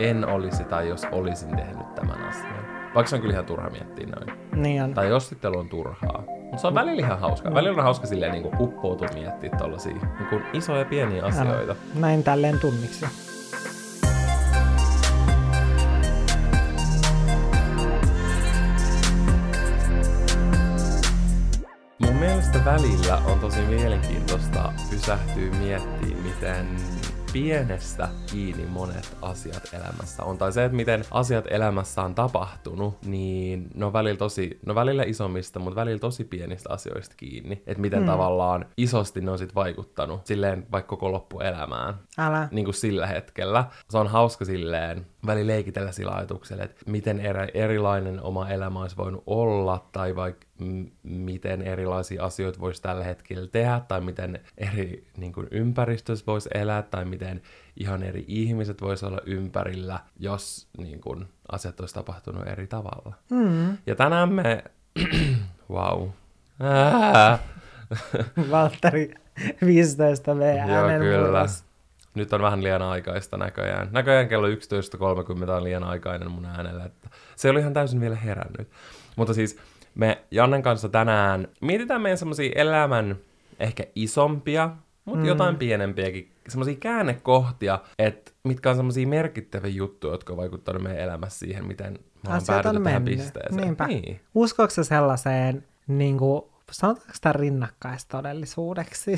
en olisi tai jos olisin tehnyt tämän asian. Vaikka se on kyllä ihan turha miettiä noin. Niin on. Tai jossittelu on turhaa. Mutta se on välillä ihan hauskaa. Välillä on hauska silleen niin kuin uppoutua miettiä tollaisia niin isoja ja pieniä asioita. Näin tälleen tunniksi. Mun mielestä välillä on tosi mielenkiintoista pysähtyä miettimään, miten pienestä kiinni monet asiat elämässä on. Tai se, että miten asiat elämässä on tapahtunut, niin ne on välillä, välillä isommista, mutta välillä tosi pienistä asioista kiinni. Että miten tavallaan isosti ne on sit vaikuttanut silleen vaikka koko loppuelämään. Älä. Niin kuin sillä hetkellä. Se on hauska silleen välillä leikitellä sillä ajatuksella, että miten erilainen oma elämä olisi voinut olla, tai vaikka miten erilaisia asioita voisi tällä hetkellä tehdä, tai miten eri niin kuin ympäristössä voisi elää, tai miten ihan eri ihmiset voisi olla ympärillä, jos niin kuin, asiat olisi tapahtunut eri tavalla. Mm. Ja tänään me... wow. Valtteri 15 VM. Joo, kyllä. Nyt on vähän liian aikaista näköjään. Näköjään kello 11.30 on liian aikainen mun äänellä. Että se oli ihan täysin vielä herännyt. Mutta siis me Jannen kanssa tänään mietitään meidän semmosia elämän ehkä isompia, mutta jotain pienempiäkin. Semmosia käännekohtia, että mitkä on semmosia merkittäviä juttuja, jotka on vaikuttanut meidän elämässä siihen, miten me on päädytty tähän pisteeseen. Niinpä. Niin. Uskoiko se sellaiseen, niin kuin, sanotaanko sitä rinnakkaistodellisuudeksi?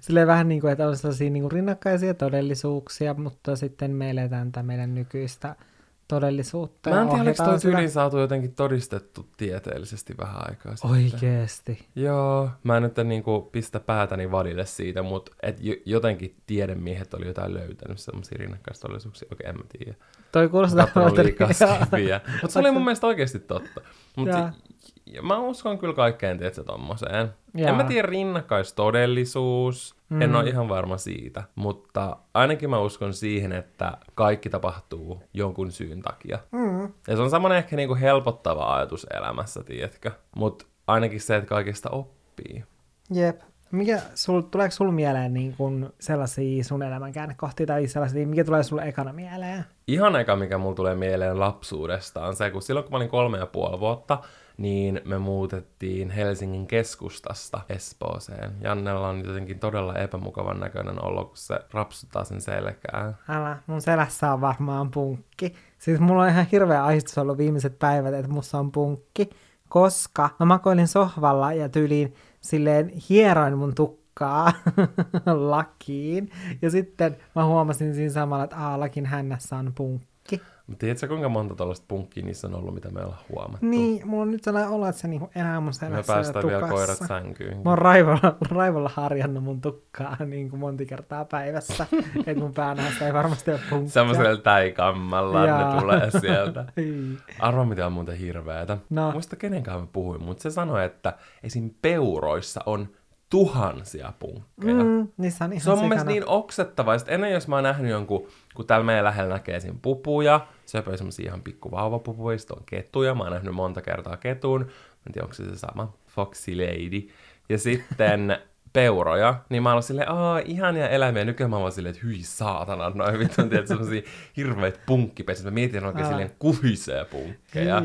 Silleen vähän niin kuin, että on sellaisia niin kuin rinnakkaisia todellisuuksia, mutta sitten me eletään tätä meidän nykyistä todellisuutta. Mä en tiedä, oliko toi tyyliin saatu jotenkin todistettu tieteellisesti vähän aikaa sitten. Oikeesti? Joo. Mä en nyt niinku pistä päätäni vadille siitä, mutta jotenkin tiedemiehet oli jotain löytänyt semmosia rinnakkaistodellisuuksia. Okei, en mä tiedä. Toi kuulostaa liikaa. Mutta se oli mun mielestä oikeasti totta. Mutta mä uskon kyllä kaikkeen, tiedätkö, tommoseen. Jaa. En mä tiedä rinnakkaistodellisuus. En ole ihan varma siitä, mutta ainakin mä uskon siihen, että kaikki tapahtuu jonkun syyn takia. Ja se on semmoinen ehkä niinku helpottava ajatus elämässä, tiedätkö? Mutta ainakin se, että kaikesta oppii. Jep. Tuleeko sulla mieleen niin kun sellaisia sun elämän käännekohtia tai sellaisia, mikä tulee sulle ekana mieleen? Ihan eka, mikä mulla tulee mieleen lapsuudesta, on se, kun silloin kun mä olin 3,5 vuotta, niin me muutettiin Helsingin keskustasta Espooseen. Jannella on jotenkin todella epämukavan näköinen ollut, kun se rapsuttaa sen selkään. Älä, mun selässä on varmaan punkki. Siis mulla on ihan hirveä ahdistus ollut viimeiset päivät, että musta on punkki, koska mä makoilin sohvalla ja tyyliin silleen hieroin mun tukkaa lakiin. Ja sitten mä huomasin siinä samalla, että lakin hännässä on punkki. Tiedätkö, kuinka monta tuollaista punkkia niissä on ollut, mitä me ollaan huomattu? Niin, mulla on nyt sellainen olo, että se niinku enää mun selässä tukassa. Me päästään vielä koirat sänkyyn. Mä oon raivolla harjannut mun tukkaa niin kuin monta kertaa päivässä, että mun päänästä ei varmasti ole punkkia. Semmoisella täikammalla ne tulee sieltä. Arvo, mitä on muuten hirveätä. No. Muista kenenkaan mä puhuin, mutta se sanoi, että esim. Peuroissa on tuhansia punkkeja. Niissä on ihan se on mun niin oksettava. Sitten ennen jos mä oon nähnyt jonkun, kun täällä meidän lähellä näkee siinä pupuja, söpöi semmosia ihan pikku vauvapupuja, sitten on ketuja, mä oon nähnyt monta kertaa ketun, en tiedä onko se sama, Foxy Lady, ja sitten peuroja, niin mä oon silleen, ihania eläimiä, nykyään mä oon silleen, että hyi saatana, noin vittu, tiedät semmosia hirveet punkkipesit, mä mietin oikein silleen kuhisee punkkeja,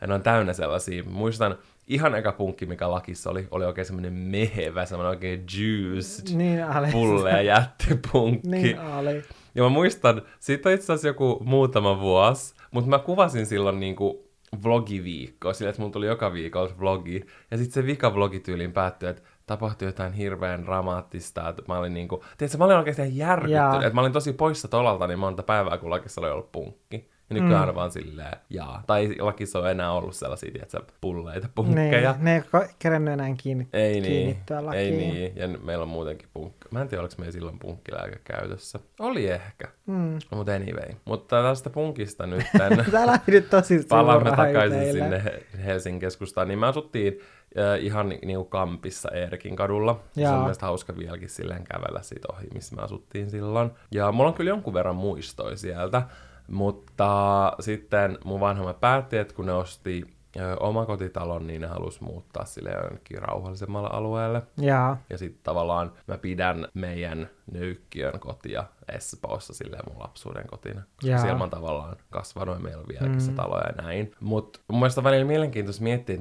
ja ne on täynnä sellaisia, muistan, ihan eka punkki, mikä lakissa oli oikein semmoinen mehevä, semmoinen oikein juiced, niin pulle- ja jättipunkki. Niin oli. Ja mä muistan, siitä on itse asiassa joku muutama vuosi, mutta mä kuvasin silloin niinku vlogiviikkoa, sillä että mun tuli joka viikolla vlogi, ja sitten se vika vlogityyliin päättyi, että tapahtui jotain hirveän dramaattista, että mä olin niinku, tiedätkö, mä olin oikeasti ihan järkyttynyt, että mä olin tosi poissa tolalta niin monta päivää, kun lakissa oli ollut punkki. Ja nykyään vaan silleen, tai lakissa on enää ollut sellaisia, tietsä, pulleita punkkeja. Ne ei ole kerennyt enää kiinnittyä lakiin. Ei niin, ja meillä on muutenkin punkki. Mä en tiedä, oliko meillä silloin punkkilääkä käytössä. Oli ehkä, mutta anyway. Mutta tästä punkista nyt palaamme takaisin sinne Helsingin keskustaan. Niin me asuttiin ihan niinku Kampissa Eerkin kadulla. Se on mielestäni hauska vieläkin silleen kävellä siitä ohi, missä me asuttiin silloin. Ja mulla on kyllä jonkun verran muistoja sieltä. Mutta sitten mun vanhemmat päätti, että kun ne osti omakotitalon, niin ne halusi muuttaa sille jonnekin rauhallisemmalle alueelle. Ja sitten tavallaan mä pidän meidän Nöykkiön kotia Espoossa silleen mun lapsuuden kotina, koska siellä mä oon tavallaan kasvanut ja meillä on vieläkin se talo ja näin. Mutta mun mielestä on välillä mielenkiintoista miettiä,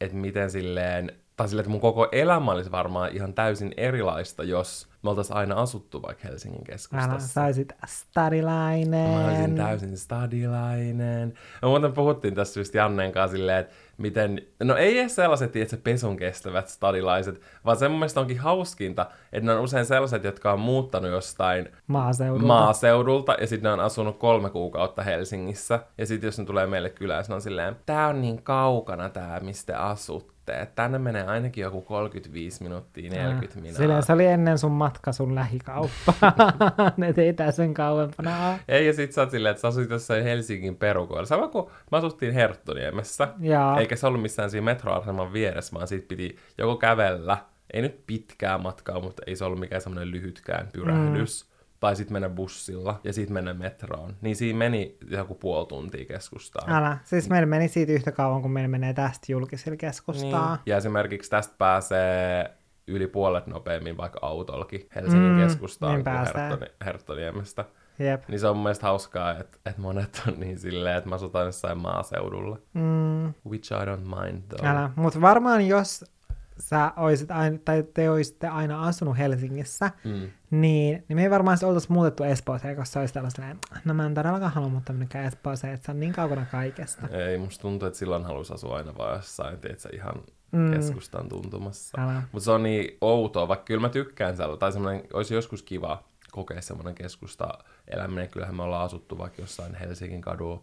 että miten silleen, tai silleen, että mun koko elämä olisi varmaan ihan täysin erilaista, jos me oltaisiin aina asuttu vaikka Helsingin keskustassa. Älä, sä olisit stadilainen. Mä olisin täysin stadilainen. No muuten puhuttiin tässä just Jannen kanssa silleen, että miten, no ei edes sellaiset, että se pesun kestävät stadilaiset, vaan se mun mielestä onkin hauskinta, että ne on usein sellaiset, jotka on muuttanut jostain maaseudulta ja sitten ne on asunut 3 kuukautta Helsingissä. Ja sitten jos ne tulee meille kylään, se on silleen, tää on niin kaukana tää, mistä asut. Tänne menee ainakin joku 35 minuuttia, 40 minuuttia. Silleen se oli ennen sun matka sun lähikauppaan, et ei tää sen kauempana. Ei, ja sit sä oot silleen, että sä asuit jossain Helsingin perukoilla. Sama kun mä asuttiin Herttoniemessä, eikä se ollut missään siinä metroaseman vieressä, vaan siitä piti joko kävellä, ei nyt pitkää matkaa, mutta ei se ollut mikään semmoinen lyhytkään pyrähdys. Tai sitten mennä bussilla ja sitten mennä metroon. Niin siinä meni joku 0,5 tuntia keskustaan. Älä. Siis meillä meni siitä yhtä kauan, kun meillä menee tästä julkisilla keskustaan. Niin. Ja esimerkiksi tästä pääsee yli puolet nopeammin vaikka autollakin Helsingin keskustaan niin kuin Herttoniemestä. Jep. Niin se on mun mielestä hauskaa, että monet on niin silleen, että mä asutaan jossain maaseudulla. Which I don't mind though. Älä. Mut varmaan jos sä oisit aina, tai te oisitte aina asunut Helsingissä, niin me ei varmaan oltaisi muutettu Espooseen, koska se olisi tällainen, no mä en todellakaan halua muuttaa minnekään Espooseen, että se on niin kaukana kaikesta. Ei, musta tuntuu, että silloin halusi asua aina vaan jossain, teet sä ihan keskustan tuntumassa. Mutta se on niin outoa, vaikka kyllä mä tykkään sellainen, tai semmoinen, olisi joskus kiva kokea semmoinen keskustaeläminen. Kyllähän me ollaan asuttu vaikka jossain Helsingin kadun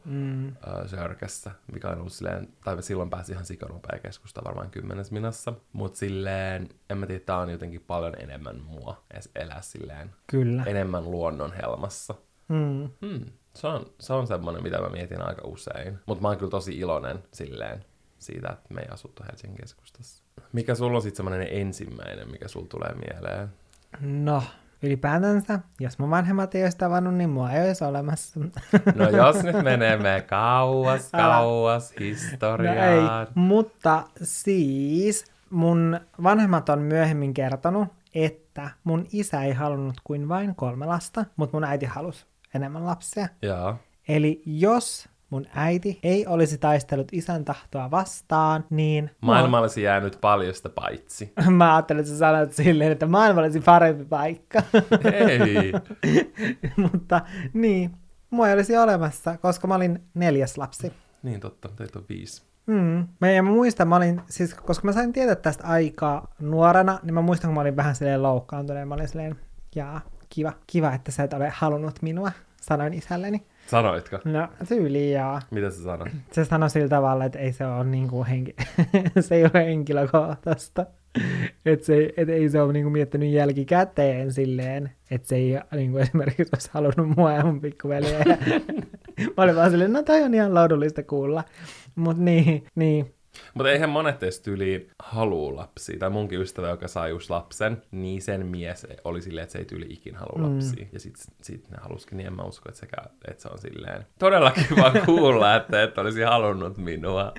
Sörkässä, mikä on ollut silleen, tai silloin pääsi ihan sikanopea keskusta varmaan 10 minassa. Mutta silleen, en mä tiedä, tää on jotenkin paljon enemmän mua elää silleen enemmän luonnon helmassa. Se on semmoinen, mitä mä mietin aika usein. Mutta mä oon kyllä tosi iloinen silleen siitä, että me ei asuttu Helsingin keskustassa. Mikä sulla on sit semmoinen ensimmäinen, mikä sulla tulee mieleen? No, ylipäätänsä, jos mun vanhemmat ei olisi tavannut, niin mua ei olisi olemassa. No jos nyt menemme kauas historiaan. No ei, mutta siis mun vanhemmat on myöhemmin kertonut, että mun isä ei halunnut kuin vain 3 lasta, mutta mun äiti halusi enemmän lapsia. Jaa. Eli jos mun äiti ei olisi taistellut isän tahtoa vastaan, niin maailma olisi jäänyt paljosta paitsi. Mä ajattelin, että sä sanot silleen, että maailma olisi parempi paikka. Hei! Mutta niin, mua ei olisi olemassa, koska mä olin 4. lapsi. Niin totta, teitä on 5. Mä muistan, mä olin, siis koska mä sain tietää tästä aikaa nuorena, niin mä muistan, kun mä olin vähän silleen loukkaantuneen. Mä olin silleen, jaa, kiva, että sä et ole halunnut minua, sanoin isälleni. Sanoitko? No, tyyliin jaa. Mitä sä sanoit? Se sanoi sillä tavalla, että ei se ole niinku se ei ole henkilökohtaista. Että ei se ole niinku miettinyt jälkikäteen silleen, että se ei niinku esimerkiksi olisi halunnut mua ja mun pikkuveliä. Mä olin vaan silleen, no toi on ihan laudullista kuulla. Mut niin. Mutta eihän monet teistä yliin halua lapsia. Tai munkin ystävä, joka sai just lapsen, niin sen mies oli silleen, että se ei tyyli ikin halua lapsia. Ja sit ne halusikin, niin en mä usko, että se on silleen todella kiva kuulla, että et olisi halunnut minua.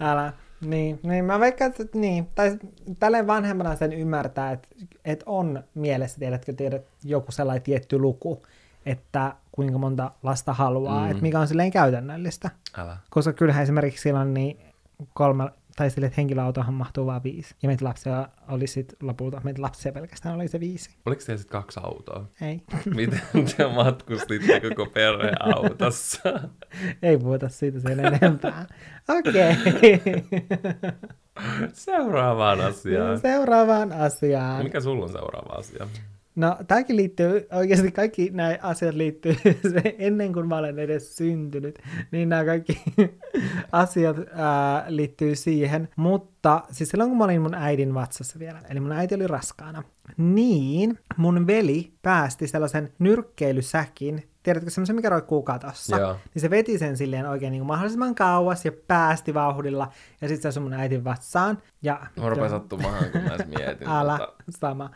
Älä. Niin, mä veikkaan, että niin. Tai tälleen vanhemmana sen ymmärtää, että on mielessä, tiedät joku sellainen tietty luku, että kuinka monta lasta haluaa, että mikä on silleen käytännöllistä. Älä. Koska kyllähän esimerkiksi silloin niin 3, tai sille, että henkilöautohan mahtuu vaan 5. Ja meitä lapsia oli sit lopulta, meitä lapsia pelkästään oli se 5. Oliko siellä sit 2 autoa? Ei. Miten te matkustitte koko perhe autossa? Ei puhuta siitä sen enempää. Okei. Okay. Seuraavaan asiaan. Mikä sulla on seuraava asia? No, tämäkin liittyy, oikeasti kaikki nämä asiat liittyy ennen kuin mä olen edes syntynyt, niin nämä kaikki asiat liittyy siihen, mutta siis silloin kun mä olin mun äidin vatsassa vielä, eli mun äiti oli raskaana, niin mun veli päästi sellaisen nyrkkeilysäkin, tiedätkö semmoisen, mikä roikkuu katossa, niin se veti sen silleen oikein niin kuin mahdollisimman kauas ja päästi vauhdilla, ja sit se asui mun äitin vatsaan. Mä rupean sattumaan, kun mä edes mietin. Älä, sama.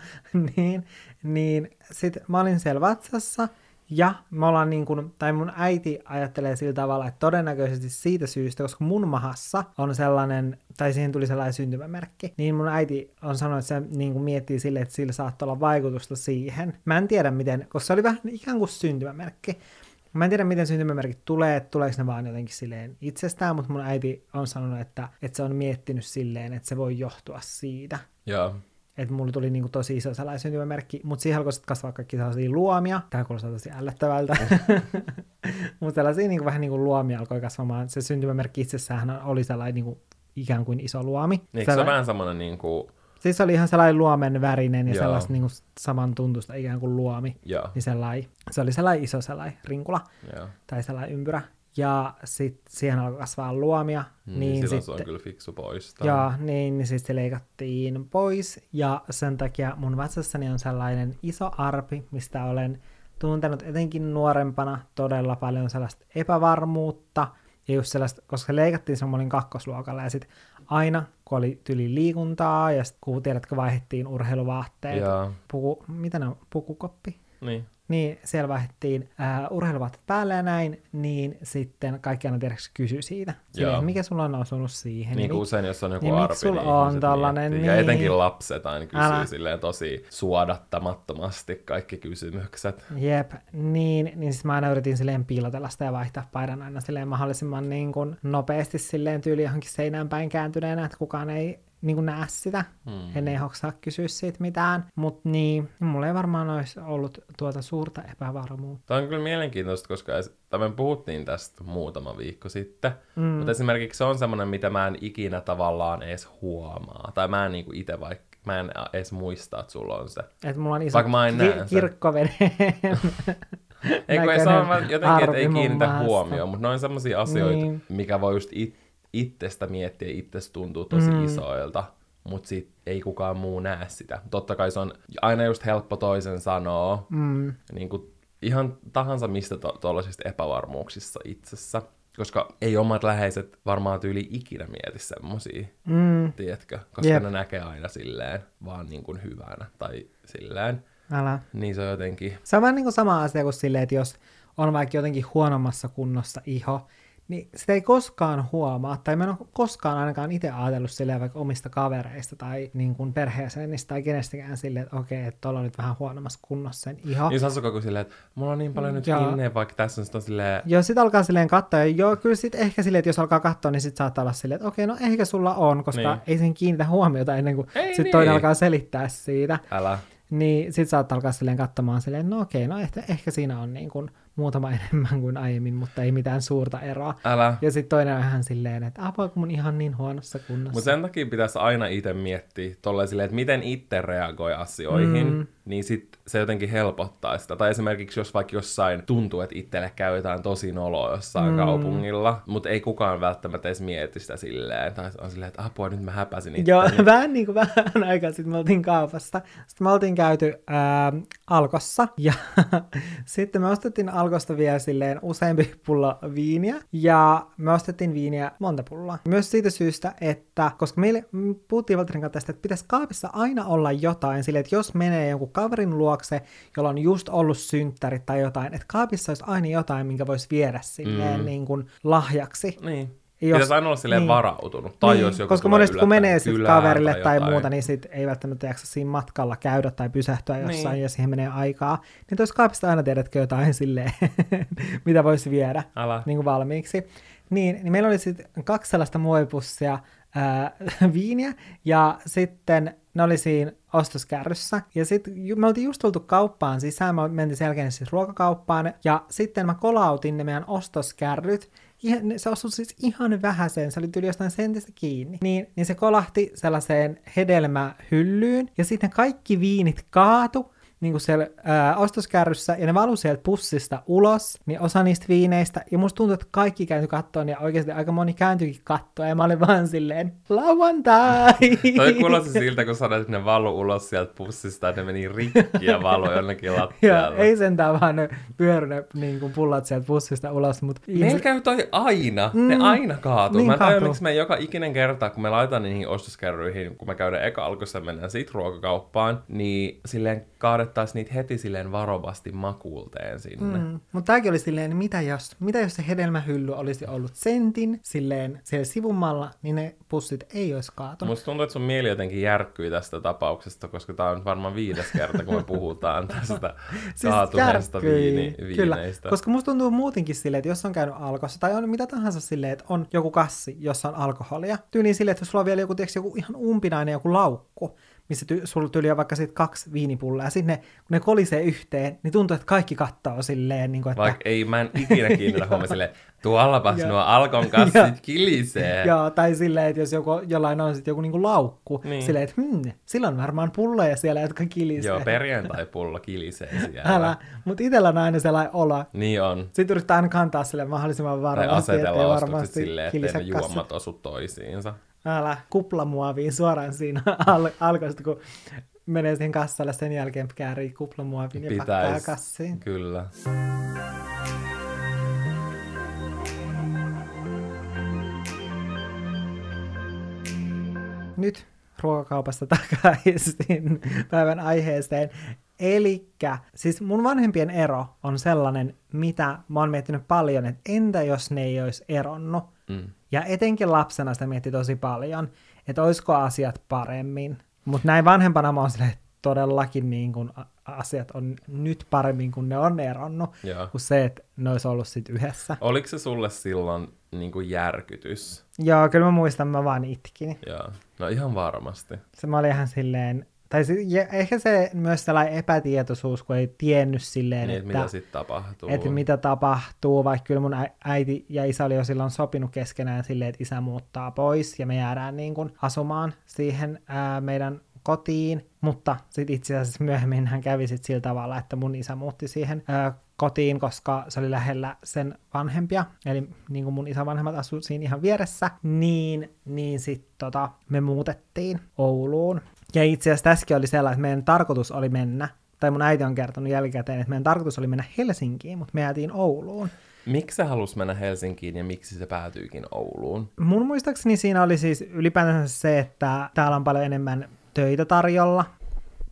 Niin, sit mä olin siellä vatsassa, Ja me ollaan niin kuin, tai mun äiti ajattelee sillä tavalla, että todennäköisesti siitä syystä, koska mun mahassa on sellainen, tai siihen tuli sellainen syntymämerkki, niin mun äiti on sanonut, että se niin kuin miettii silleen, että sillä saattaa olla vaikutusta siihen. Mä en tiedä miten, koska se oli vähän ikään kuin syntymämerkki. Mä en tiedä, miten syntymämerkit tulee, että tuleeko ne vaan jotenkin silleen itsestään, mutta mun äiti on sanonut, että se on miettinyt silleen, että se voi johtua siitä. Joo. Että mulla tuli niinku tosi iso sellainen syntymämerkki, mutta siihen alkoi sitten kasvaa kaikki sellaisia luomia. Tämä kuulostaa tosi ällöttävältä. Mutta sellaisia niinku, vähän niin kuin luomia alkoi kasvamaan. Se syntymämerkki itsessään oli sellainen niinku, ikään kuin iso luomi. Eikö se ole vähän semmoinen niin kuin... Siis oli ihan sellainen luomen värinen ja sellaista niin saman tuntusta ikään kuin luomi. Niin sellainen, se oli sellainen iso sellainen rinkula tai sellainen ympyrä. Ja sitten siihen alkoi kasvaa luomia. Niin silloin se on kyllä fiksu poistaa. Joo, niin sitten se leikattiin pois. Ja sen takia mun vatsassani on sellainen iso arpi, mistä olen tuntenut etenkin nuorempana todella paljon sellaista epävarmuutta. Ja just sellaista, koska se leikattiin semmoinen kakkosluokalla ja sitten aina, kun oli tyli liikuntaa ja sitten kun tiedätkö, vaihdettiin urheiluvaatteita. Yeah. Mitä ne on? Pukukoppi? Niin. Niin, siellä vaihdettiin urheiluvaatteet päälle ja näin, niin sitten kaikki aina tiedätkö kysyi siitä. Silleen, mikä sulla on osunut siihen? Niin kuin usein, jos on joku niin arpi, niin on tollanen, niin. Ja etenkin lapset aina kysyy silleen tosi suodattamattomasti kaikki kysymykset. Jep, niin siis mä aina yritin silleen piilotella sitä ja vaihtaa paidan aina silleen mahdollisimman niin kuin nopeasti silleen tyyli johonkin seinään päin kääntyneenä, että kukaan ei niin kuin näe sitä, en hoksaa kysyä siitä mitään, mutta niin, mulla ei varmaan olisi ollut tuota suurta epävarmuutta. Tämä on kyllä mielenkiintoista, koska me puhuttiin tästä muutama viikko sitten, mutta esimerkiksi se on semmoinen, mitä mä en ikinä tavallaan edes huomaa, tai mä en niin kuin itse vaikka, mä en edes muista, että sulla on se. Että mulla on iso kirkkoveneen. Eikö ei saa jotenkin, että ei kiinnitä huomioon, mutta ne on semmoisia asioita, mikä voi just itsestä miettiä, itsestä tuntuu tosi isoilta, mutta sit ei kukaan muu näe sitä. Totta kai se on aina just helppo toisen sanoa, niin kuin ihan tahansa mistä tuollaisista epävarmuuksissa itsessä, koska ei omat läheiset varmaan tyyli ikinä mieti semmosia, tiedätkö? Koska ne näkee aina silleen vaan niin kuin hyvänä tai silleen. Älä. Niin se on jotenkin... Se on vähän niin kuin sama asia kuin silleen, että jos on vaikka jotenkin huonommassa kunnossa iho, niin sitä ei koskaan huomaa, tai mä en ole koskaan ainakaan itse ajatellut silleen vaikka omista kavereista tai niin kuin perheeseenistä tai kenestäkään silleen, että okei, että tuolla on nyt vähän huonommassa kunnossa sen iho. Niin Sasuka kuin silleen, että mulla on niin paljon nyt inne, vaikka tässä on sitten silleen... Joo, sit alkaa silleen katsoa, joo, kyllä sit ehkä silleen, että jos alkaa katsoa, niin sit saattaa olla silleen, että okei, no ehkä sulla on, koska ei sen kiinnitä huomiota ennen kuin sitten toinen alkaa selittää siitä. Älä. Niin sit saattaa alkaa silleen katsomaan silleen, no okei, no ehkä siinä on niin kuin muutama enemmän kuin aiemmin, mutta ei mitään suurta eroa. Älä. Ja sitten toinen on ihan silleen, että apua, kun mun ihan niin huonossa kunnossa. Mutta sen takia pitäisi aina itse miettiä tolleen silleen, että miten itse reagoi asioihin, niin sitten se jotenkin helpottaa sitä. Tai esimerkiksi jos vaikka jossain tuntuu, että itselle käy jotain tosi noloa jossain kaupungilla, mutta ei kukaan välttämättä edes mieti sitä silleen. Tai on silleen, että apua, nyt mä häpäsin itseäni. Joo, vähän niin kuin vähän aikaa sitten me oltiin kaupasta. Sitten me oltiin käyty Alkossa ja sitten me ostettiin Alkosta vielä silleen useampi pullo viiniä, ja me ostettiin viiniä monta pulloa. Myös siitä syystä, että koska meille puhuttiin Valtterin kanssa tästä, että pitäisi kaapissa aina olla jotain, silleen, että jos menee jonkun kaverin luokse, jolla on just ollut synttärit tai jotain, että kaapissa olisi aina jotain, minkä voisi viedä silleen niin kuin lahjaksi. Niin. Pitäisi aina olla silleen varautunut. Tai jos joku koska monesti kun menee sitten kaverille tai muuta, niin sit ei välttämättä jaksa siinä matkalla käydä tai pysähtyä jossain ja siihen menee aikaa. Niin tuossa kaapista aina tiedätkö jotain silleen, mitä voisi viedä niin kuin valmiiksi. Niin meillä oli sitten 2 sellaista muovipussia viiniä ja sitten ne oli siinä ostoskärryssä. Ja sitten me oltiin just tultu kauppaan sisään, me mentiin sen jälkeen siis ruokakauppaan ja sitten mä kolautin ne meidän ostoskärryt. Se osui siis ihan vähäiseen, se oli tyyli jostain sentistä kiinni. Niin se kolahti sellaiseen hedelmähyllyyn, ja sitten kaikki viinit kaatu niin kuin siellä ostoskärryssä, ja ne valui sieltä pussista ulos, niin osa niistä viineistä, ja musta tuntuu, että kaikki kääntyi kattoon, ja oikeasti aika moni kääntyikin kattoon, ja mä olin vaan silleen, lauantai! Toi kuulosti siltä, kun sanoit, että ne valui ulos sieltä pussista, että ne meni rikki ja valui jonnekin lattialle. Joo, ei sentään vaan ne pyörynä niin pullat sieltä pussista ulos, mutta... Meillä käy toi aina, ne aina kaatuu. Niin mä tajun, miksi me joka ikinen kerta, kun me laitan niihin ostoskärryihin, kun me käydään eka Alkossa, mennään siitä ruokakauppaan, niin silleen otettaisiin niitä heti silleen varovasti makuulteen sinne. Mutta tämäkin oli silleen, mitä jos se hedelmähylly olisi ollut sentin silleen siellä sivummalla, niin ne pussit ei olisi kaatunut. Musta tuntuu, että sun mieli jotenkin järkkyi tästä tapauksesta, koska tää on varmaan 5. kerta, kun me puhutaan tästä siis kaatuneesta viineistä. Kyllä, koska musta tuntuu muutenkin silleen, että jos on käynyt Alkossa tai on mitä tahansa silleen, että on joku kassi, jossa on alkoholia, tyyliin silleen, että jos sulla on vielä joku, tiiäks, joku ihan umpinainen joku laukku, missä sulla tyyli on vaikka siitä 2 viinipullaa, ja sitten kun ne kolisee yhteen, niin tuntuu, että kaikki kattoo silleen. Niin kuin, että... Vaikka ei, mä en ikinä kiinnitä huomioon silleen, tuollapas nuo Alkon kassit kilisee. Joo, tai silleen, että jos jollain on sitten joku niinku laukku, niin silleen, että sillä on varmaan pulloja siellä, jotka kilisee. Joo, perjantai-pullo kilisee siellä. Älä, mutta itsellä on aina sellainen olo. Niin on. Sitten yrittää aina kantaa silleen mahdollisimman varmasti, ettei varmasti silleen, ettei ne juomat osu toisiinsa. Älä kuplamuoviin suoraan siinä alkoista, kun menee siihen kassalle, sen jälkeen käärii kuplamuoviin ja pakkaa kassiin. Kyllä. Nyt ruokakaupasta takaisin päivän aiheeseen. Elikkä, siis mun vanhempien ero on sellainen, mitä mä oon miettinyt paljon, että entä jos ne ei olisi eronnut? Ja etenkin lapsena sitä mietti tosi paljon, että olisiko asiat paremmin. Mutta näin vanhempana mä oon silleen, että todellakin niin kun asiat on nyt paremmin, kun ne on eronnut, kuin se, että ne olisi ollut sit yhdessä. Oliko se sulle silloin niin kuin järkytys? Joo, kyllä mä muistan, mä vaan itkin. Joo, no ihan varmasti. Se mä olin ihan silleen... Tai ehkä se myös sellainen epätietoisuus, kun ei tiennyt silleen, niin, että mitä sitten tapahtuu. Että mitä tapahtuu, vaikka kyllä mun äiti ja isä oli jo silloin sopinut keskenään silleen, että isä muuttaa pois ja me jäädään niin kuin asumaan siihen meidän kotiin. Mutta sitten itse asiassa myöhemmin hän kävi sitten sillä tavalla, että mun isä muutti siihen kotiin, koska se oli lähellä sen vanhempia, eli niin kuin mun isänvanhemmat asuivat siinä ihan vieressä, niin sitten me muutettiin Ouluun. Ja itse asiassa tässäkin oli sellainen, että meidän tarkoitus oli mennä, tai mun äiti on kertonut jälkikäteen, että meidän tarkoitus oli mennä Helsinkiin, mutta me jäätiin Ouluun. Miksi sä halusi mennä Helsinkiin ja miksi se päätyykin Ouluun? Mun muistaakseni siinä oli siis ylipäätänsä se, että täällä on paljon enemmän töitä tarjolla,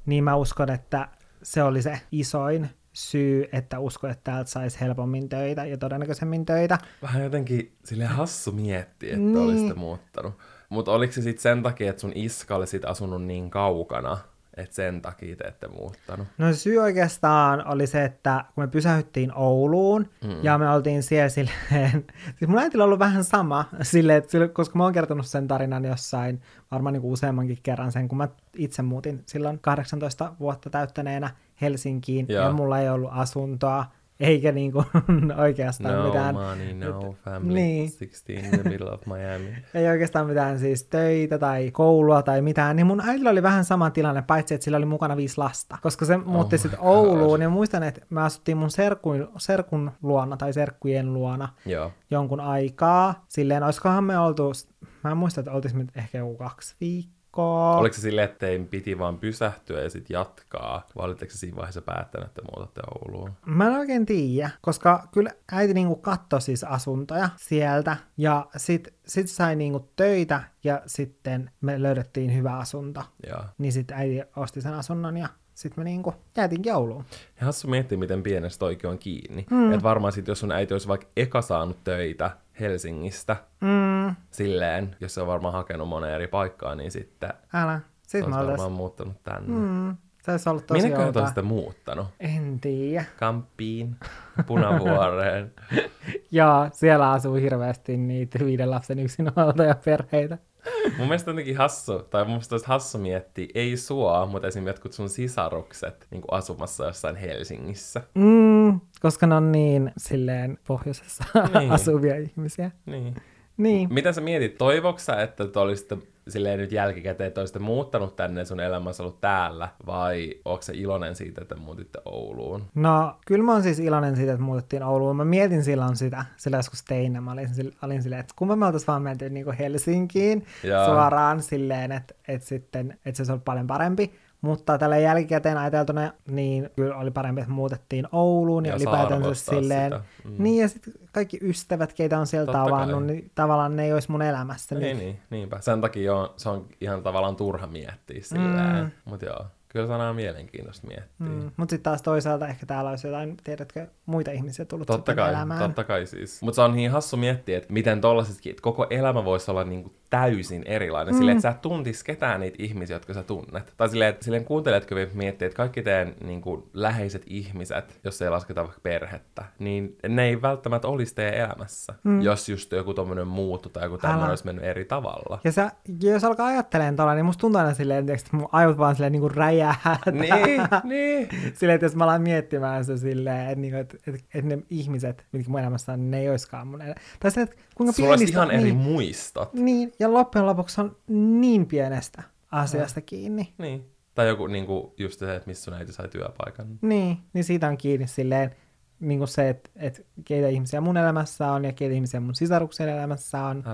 niin mä uskon, että se oli se isoin syy, että uskon, että täältä saisi helpommin töitä ja todennäköisemmin töitä. Vähän jotenkin silleen hassu miettiä, että niin. Olisitte muuttanut. Mutta oliko se sitten sen takia, että sun iska oli sit asunut niin kaukana, että sen takia te ette muuttanut? No syy oikeastaan oli se, että kun me pysähyttiin Ouluun, ja me oltiin siellä silleen... Siis mun äitillä on ollut vähän sama, silleen, koska mä oon kertonut sen tarinan jossain, varmaan niin kuin useammankin kerran sen, kun mä itse muutin silloin 18 vuotta täyttäneenä Helsinkiin, ja mulla ei ollut asuntoa. Eikä niinku oikeastaan mitään... No money, no family, niin. 16 in the middle of Miami. Ei oikeastaan mitään siis töitä tai koulua tai mitään, niin mun äidillä oli vähän sama tilanne, paitsi että sillä oli mukana 5 lasta. Koska se muutti sitten Ouluun, ja muistan, että me asuttiin mun serkun luona tai serkkujen luona jonkun aikaa. Silleen, olisikohan me oltu... Mä en muista, että oltis me ehkä joku 2 viikkoa. Oliko se silleen, että tein piti vaan pysähtyä ja sitten jatkaa? Vai olitteko siinä vaiheessa päättänyt, että muutatte Ouluun? Mä en oikein tiedä, koska kyllä äiti niinku katsoi siis asuntoja sieltä ja sit sai niinku töitä ja sitten me löydettiin hyvä asunto. Ja. Niin sitten äiti osti sen asunnon ja sitten me niinku jäätiinkin Ouluun. Ja hassu miettii, miten pienestä toikin on kiinni. Että varmaan sitten, jos sun äiti olisi vaikka eka saanut töitä Helsingistä, silleen, jos se on varmaan hakenut moneen eri paikkaa, niin sitten siis olisi varmaan muuttanut tänne. Se olisi ollut tosi outoa. Minneköhän olisitte muuttanut? En tiedä. Kamppiin, Punavuoreen. Joo, siellä asuu hirveästi niitä 5 lapsen yksinhuoltajaperheitä. Mun mielestä jotenkin hassu, tai mun mielestä olisi hassu miettiä, ei sua, mutta esimerkiksi jotkut sun sisarukset niin kuin asumassa jossain Helsingissä. Koska ne on niin silleen pohjoisessa asuvia ihmisiä. Niin. Mitä sä mietit? Toivoksa, että te olisitte silleen nyt jälkikäteen, että olisitte muuttanut tänne sun elämässä ollut täällä, vai ootko sä iloinen siitä, että muutitte Ouluun? No, kyllä mä oon siis iloinen siitä, että muutettiin Ouluun. Mä mietin silloin sillä joskus teinä. Mä olin silleen, että kumpa me oltais vaan menty niinku Helsinkiin suoraan silleen, että se olisi ollut paljon parempi. Mutta tällä jälkikäteen ajateltuna, niin kyllä oli parempi, että muutettiin Ouluun ja ylipäätänsä silleen. Niin ja sitten kaikki ystävät, keitä on sieltä tavannut, niin tavallaan ne ei olisi mun elämässä. Niinpä. Sen takia se on ihan tavallaan turha miettiä silleen. Mutta joo, Kyllä sanaa mielenkiintoista miettiä. Mutta sitten taas toisaalta ehkä täällä olisi jotain, tiedätkö, muita ihmisiä tullut elämään. Totta kai siis. Mutta se on niin hassu miettiä, että miten tollasetkin, että koko elämä voisi olla niinku täysin erilainen. Silleen, että sä et tuntis ketään niitä ihmisiä, jotka sä tunnet. Tai silleen kuunteletko miettiä, että kaikki teidän niinku läheiset ihmiset, jos ei lasketa vaikka perhettä, niin ne ei välttämättä olisi teidän elämässä. Jos just joku tommoinen muuttu tai joku tämmöinen olisi mennyt eri tavalla. Ja sä, jos alkaa ajattelemaan tuolla, niin musta tuntuu aina silleen, että mun ajut vaan silleen niinku niin. Silleen, että jos mä alan miettimään se silleen, että ne ihmiset, mitkä mun elämässä on, ne ei oiskaan mun elämässä. Tai silleen, että kuinka sulla pienistä... Sulla ihan eri muistot. Niin, ja loppujen lopuksi on niin pienestä asiasta kiinni. Niin. Tai joku niinku, just se, että missä sun äiti sai työpaikan. Niin, niin siitä on kiinni silleen, niinku se, että keitä ihmisiä mun elämässä on ja keitä ihmisiä mun sisaruksen elämässä on.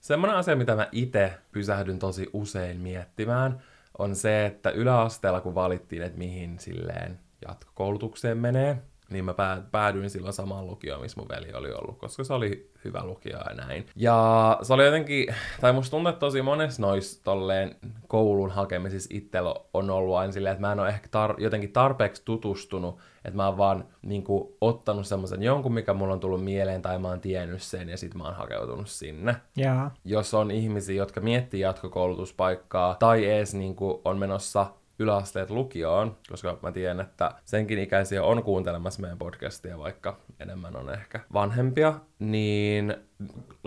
Semmoinen asia, mitä mä itse pysähdyn tosi usein miettimään, on se, että yläasteella kun valittiin, että mihin silleen jatkokoulutukseen menee, niin mä päädyin silloin samaan lukioon, missä mun veli oli ollut, koska se oli hyvä lukio ja näin. Ja se oli jotenkin, tai musta tuntuu, että tosi monessa noissa tolleen koulun hakemisissa itsellä on ollut aina silleen, että mä en ole ehkä jotenkin tarpeeksi tutustunut, että mä oon vaan niinku ottanut semmoisen jonkun, mikä mulla on tullut mieleen tai mä oon tiennyt sen ja sit mä oon hakeutunut sinne. Yeah. Jos on ihmisiä, jotka miettii jatkokoulutuspaikkaa tai ees niinku on menossa yläasteet lukioon, koska mä tiedän, että senkin ikäisiä on kuuntelemassa meidän podcastia, vaikka enemmän on ehkä vanhempia, niin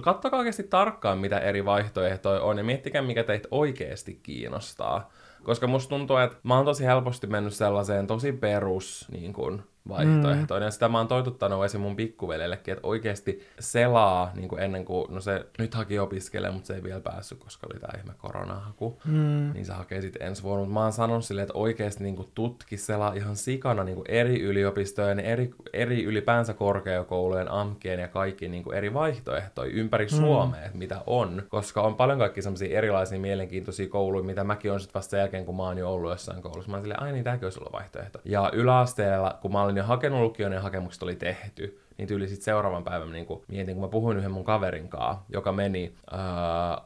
katsokaa oikeasti tarkkaan, mitä eri vaihtoehtoja on ja miettikää, mikä teitä oikeasti kiinnostaa. Koska musta tuntuu, että mä oon tosi helposti mennyt sellaiseen tosi perus niin kun, vaihtoehtoon. Ja sitä mä oon toituttanut esim. Mun pikkuveljellekin, että oikeesti selaa niin kun ennen kuin, no se nyt haki opiskelee, mutta se ei vielä päässyt, koska oli tää ihme koronahaku. Niin se hakee sit ensi vuonna. Mutta mä oon sanonut silleen, että oikeesti niin tutki selaa ihan sikana niin eri yliopistojen, eri ylipäänsä korkeakoulujen, amkien ja kaikki niin eri vaihtoehtoja ympäri Suomea, että mitä on. Koska on paljon kaikki semmosia erilaisia mielenkiintoisia kouluja, mitä mäkin on sit vasta kun mä oon jo ollut jossain koulussa. Mä oon silleen, ai niin, tääkin olisi ollut vaihtoehto. Ja yläasteella, kun mä olin jo hakenut lukion ja hakemukset oli tehty, niin tyyli sit seuraavan päivän niin kun mietin, kun mä puhuin yhden mun kaverin kanssa, joka meni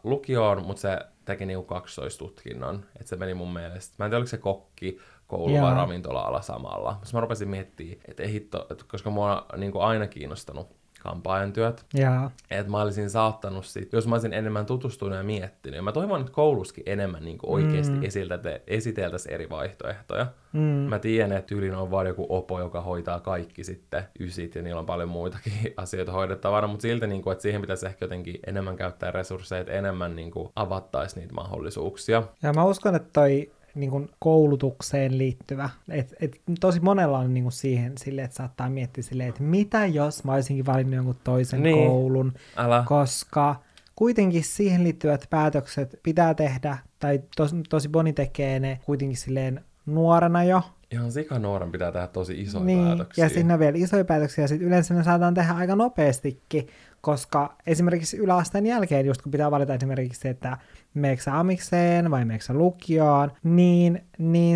lukioon, mutta se teki niinku kaksoistutkinnon. Että se meni mun mielestä, mä en tiedä, oliko se kokki, koulu vai ravintola-ala samalla. Mä rupesin miettimään, että ei hitto, koska mua on niin kun aina kiinnostanut kampaajan työt. Että mä olisin saattanut sit, jos mä olisin enemmän tutustunut ja miettinyt. Mä toivon, että kouluskin enemmän niin oikeasti esiteltäisiin eri vaihtoehtoja. Mä tiedän, että yli on vaan joku opo, joka hoitaa kaikki sitten ysit, ja niillä on paljon muitakin asioita hoidettavana, mutta silti, niin kuin, että siihen pitäisi ehkä jotenkin enemmän käyttää resursseja, että enemmän niin avattaisiin niitä mahdollisuuksia. Ja mä uskon, että toi niin kuin koulutukseen liittyvä. Et tosi monella on niin kuin siihen silleen, että saattaa miettiä silleen, että mitä jos mä olisinkin valinnut jonkun toisen koulun, koska kuitenkin siihen liittyvät päätökset pitää tehdä, tai tosi moni tekee ne kuitenkin silleen nuorena jo. Ihan sikanuoren pitää tehdä tosi isoja päätöksiä. Ja siinä on vielä isoja päätöksiä, ja sitten yleensä ne saadaan tehdä aika nopeastikin, koska esimerkiksi yläasteen jälkeen, just kun pitää valita esimerkiksi, että meneekö sä amikseen vai meneekö sä lukioon, niin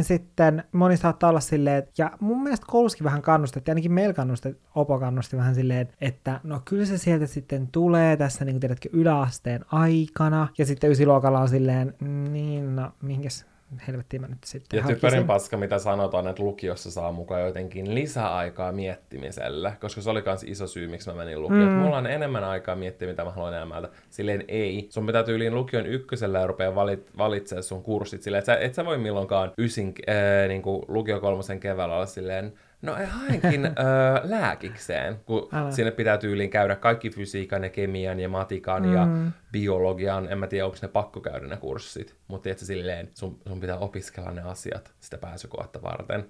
sitten moni saattaa olla silleen, että, ja mun mielestä kouluskin vähän kannustettiin, ainakin meillä kannustettiin, opo kannusti vähän silleen, että no kyllä se sieltä sitten tulee tässä, niin kuin tiedätkö, yläasteen aikana, ja sitten ysiluokalla on silleen, niin no, minkäs helvettiin mä nyt sitten ja typerin hakisin. Paska, mitä sanotaan, että lukiossa saa mukaan jotenkin lisäaikaa miettimiselle, koska se oli kans iso syy, miksi mä menin lukioon. Mulla on enemmän aikaa miettiä, mitä mä haluan elämältä. Silleen ei. Sun pitää tyyliin lukion ykkösellä ja rupeaa valitsemaan sun kurssit silleen, että et sä voi milloinkaan niinku lukio kolmosen keväällä olla silleen, no haenkin lääkikseen, kun sinne pitää tyyliin käydä kaikki fysiikan ja kemian ja matikan ja biologian. En mä tiedä, onko ne pakko käydä ne kurssit, mutta tiedätkö silleen, sun pitää opiskella ne asiat sitä pääsykoetta varten.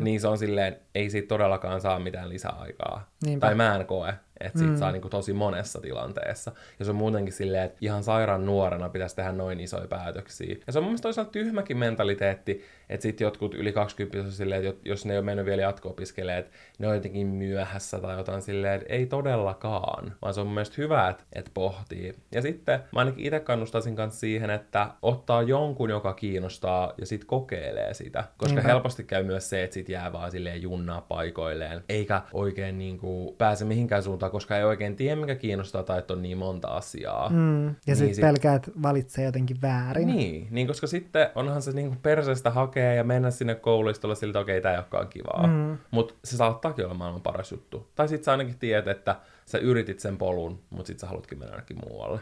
Niin se on silleen, ei siitä todellakaan saa mitään lisäaikaa. Niinpä. Tai mä en koe, että siitä saa niinku tosi monessa tilanteessa. Ja se on muutenkin silleen, että ihan sairaan nuorena pitäisi tehdä noin isoja päätöksiä. Ja se on mun mielestä toisaalta tyhmäkin mentaliteetti, että sit jotkut yli 20 on silleen, että jos ne ei ole mennyt vielä jatko-opiskelemaan, että ne on jotenkin myöhässä tai jotain silleen, että ei todellakaan. Vaan se on mun mielestä hyvä, että pohtii. Ja sitten mä ainakin itse kannustaisin kanssa siihen, että ottaa jonkun, joka kiinnostaa ja sit kokeilee sitä. Koska helposti käy myös se, että sit jää vaan silleen junnaa paikoilleen, eikä oikein niinku pääse mihinkään suuntaan, koska ei oikein tiedä, mikä kiinnostaa tai että on niin monta asiaa. Ja niin sit pelkäät valitsee jotenkin väärin. Niin, koska sitten onhan se niinku perseestä hakea ja mennä sinne kouluistolla siltä, että okei, tää ei olekaan kivaa. Mut se saattaakin olla maailman paras juttu. Tai sit sä ainakin tiedät, että sä yritit sen polun, mut sit sä halutkin mennä ainakin muualle.